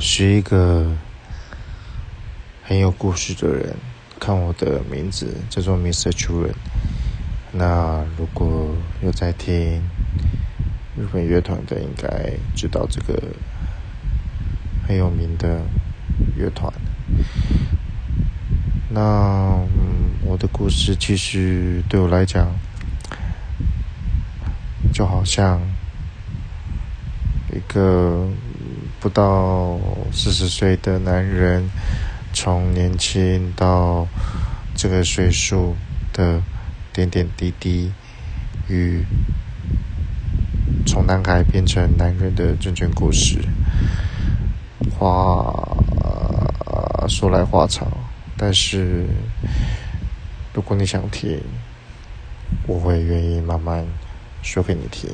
是一个很有故事的人。看我的名字叫做 Mr.Children。那如果有在听日本乐团的，应该知道这个很有名的乐团。那我的故事其实对我来讲，就好像一个不到40岁的男人，从年轻到这个岁数的点点滴滴，与从男孩变成男人的真正故事。话说来话长，但是如果你想听，我会愿意慢慢说给你听。